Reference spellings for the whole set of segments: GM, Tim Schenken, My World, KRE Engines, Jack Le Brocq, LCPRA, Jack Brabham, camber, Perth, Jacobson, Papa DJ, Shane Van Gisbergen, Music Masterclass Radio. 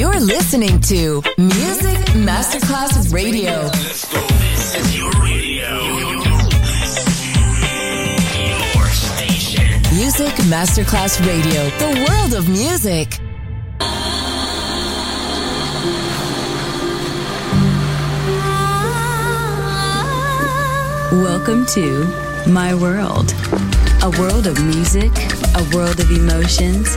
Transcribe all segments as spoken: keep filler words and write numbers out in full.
You're listening to Music Masterclass Radio. Let's go. This is your radio. Your station. Music Masterclass Radio. The world of music. Welcome to My World. A world of music, a world of emotions.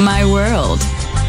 My World,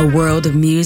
A world of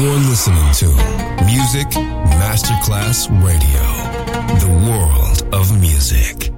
You're listening to Music Masterclass Radio, the world of music.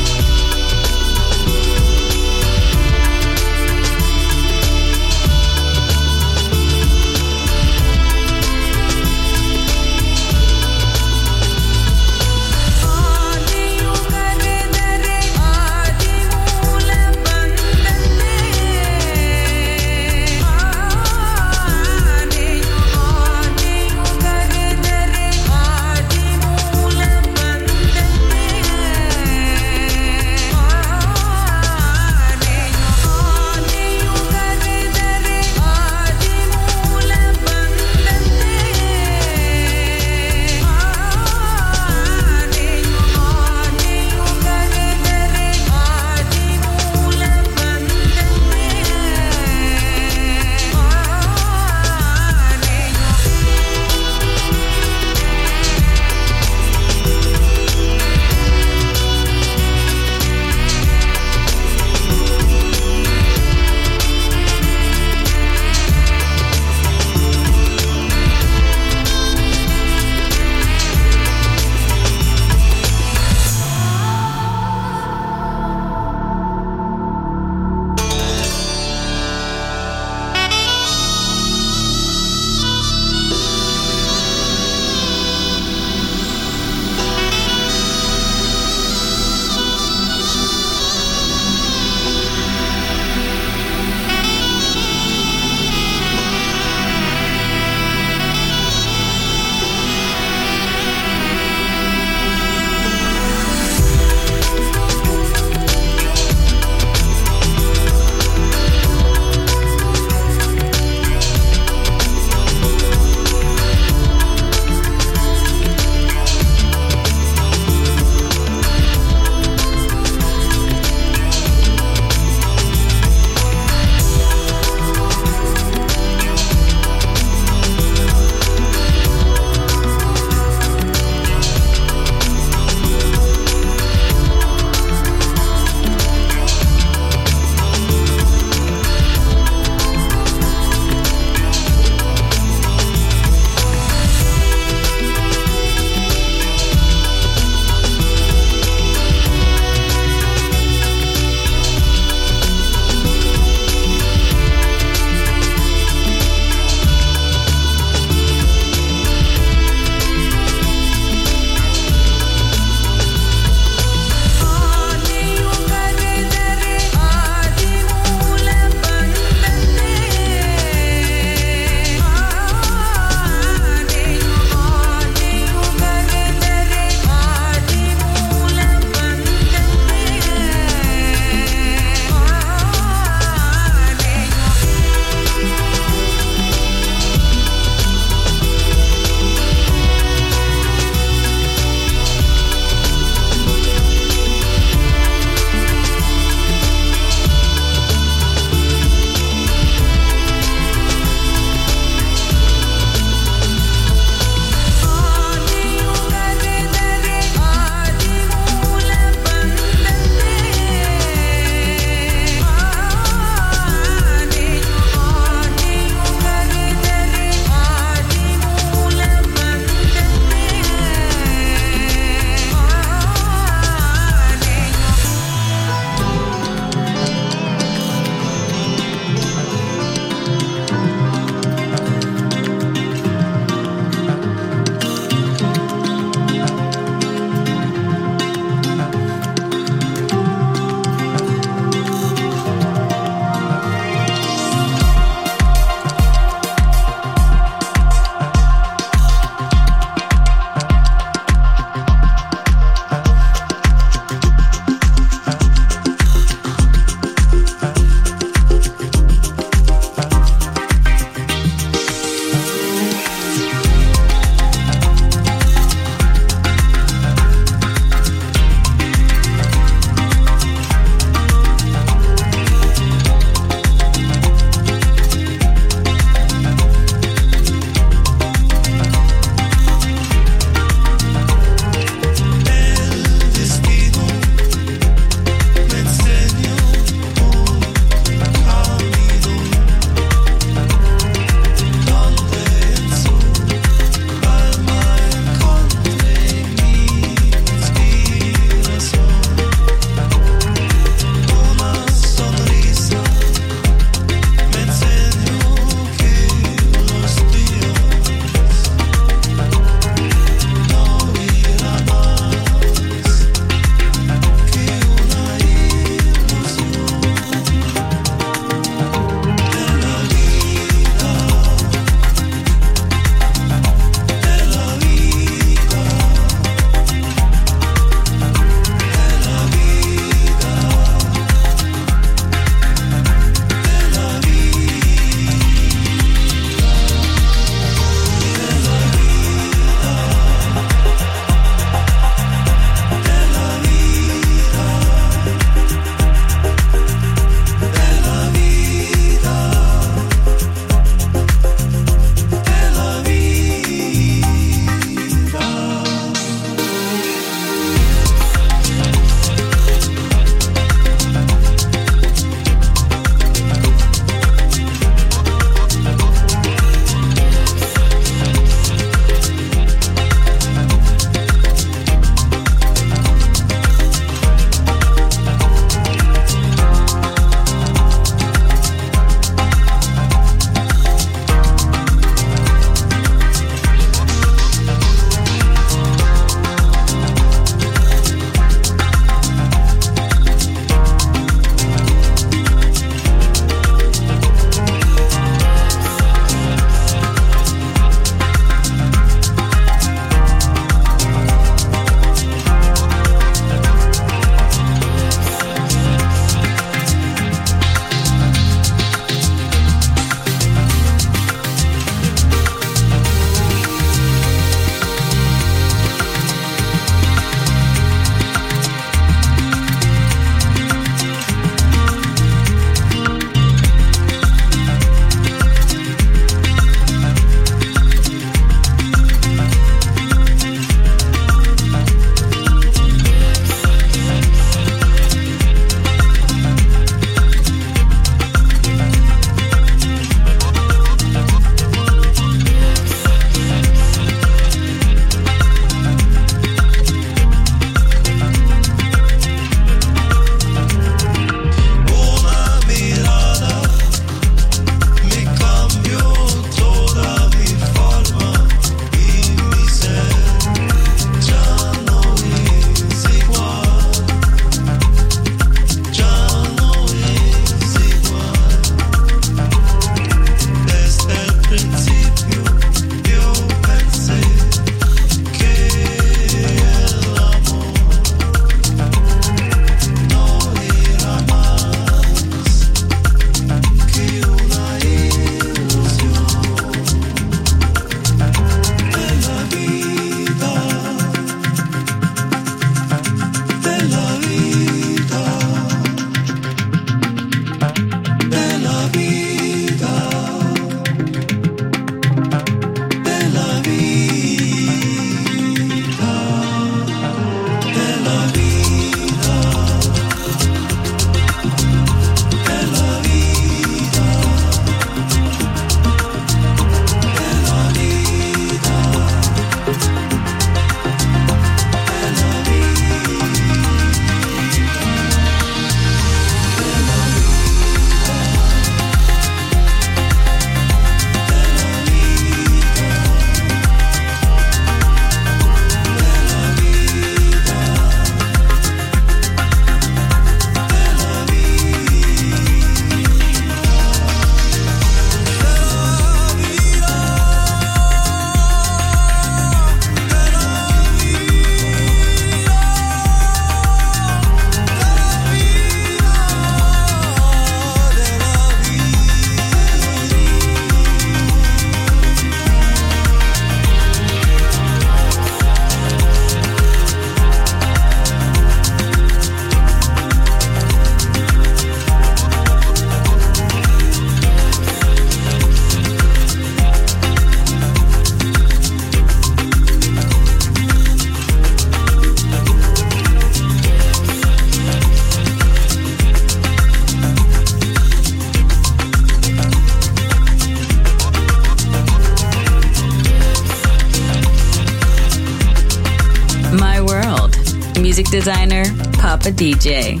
music designer, Papa D J.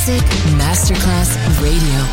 Music Masterclass Radio.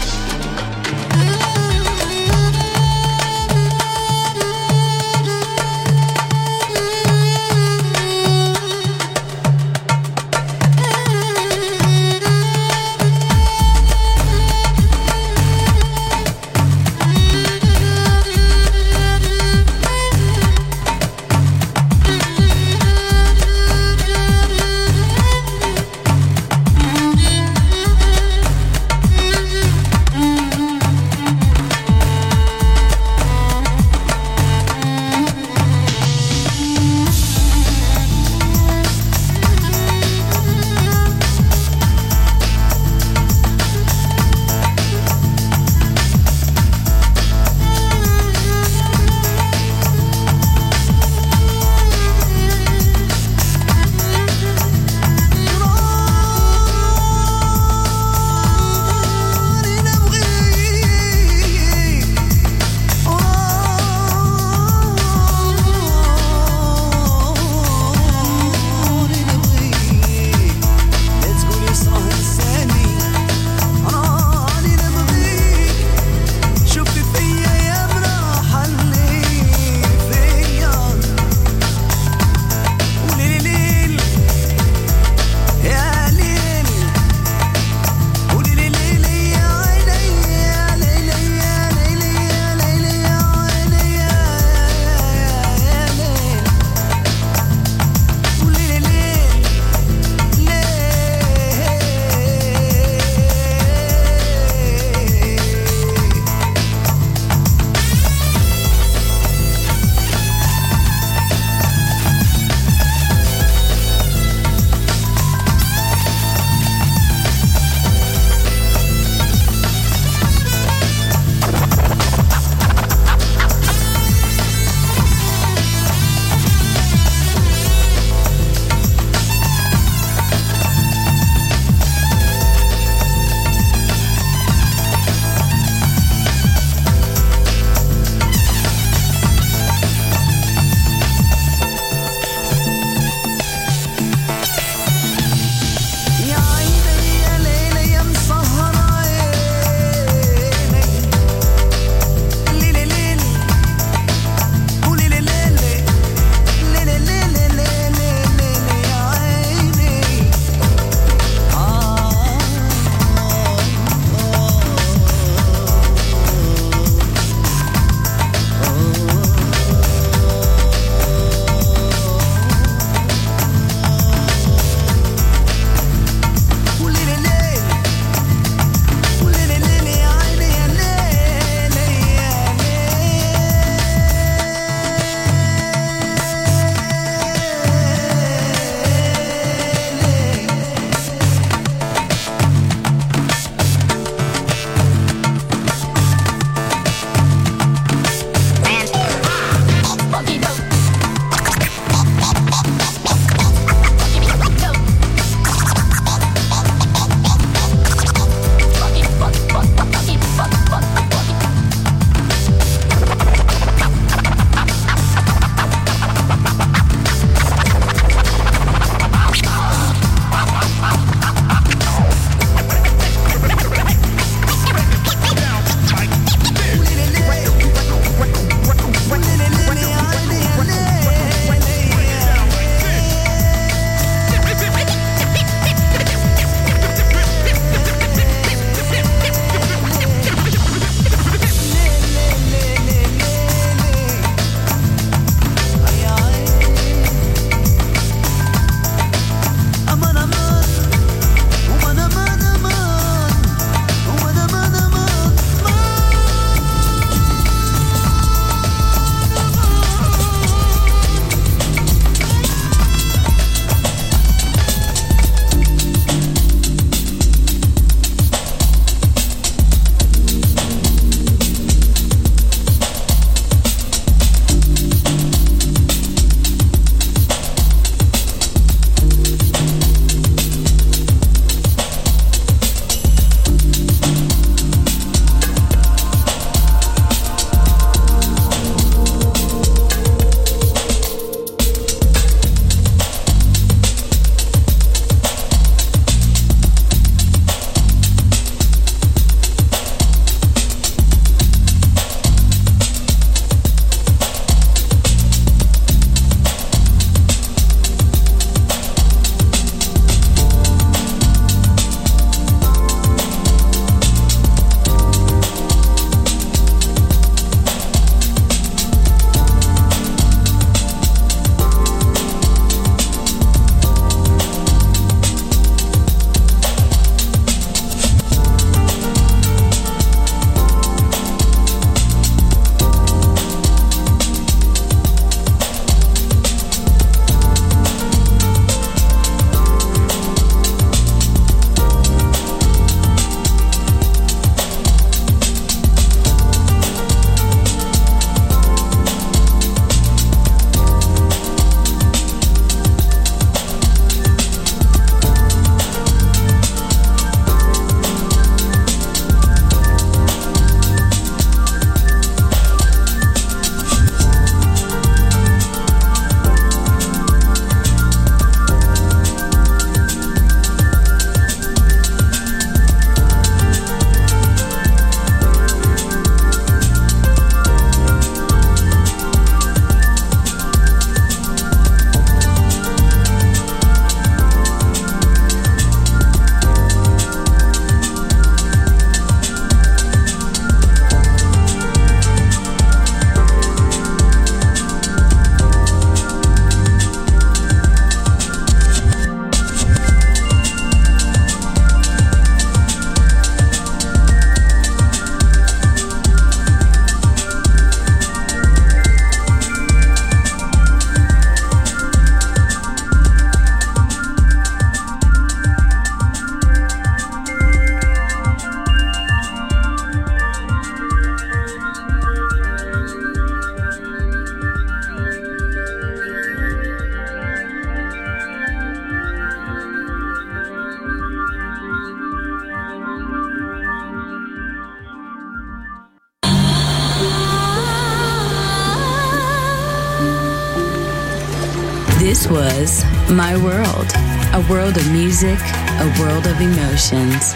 This was My World, a world of music, a world of emotions.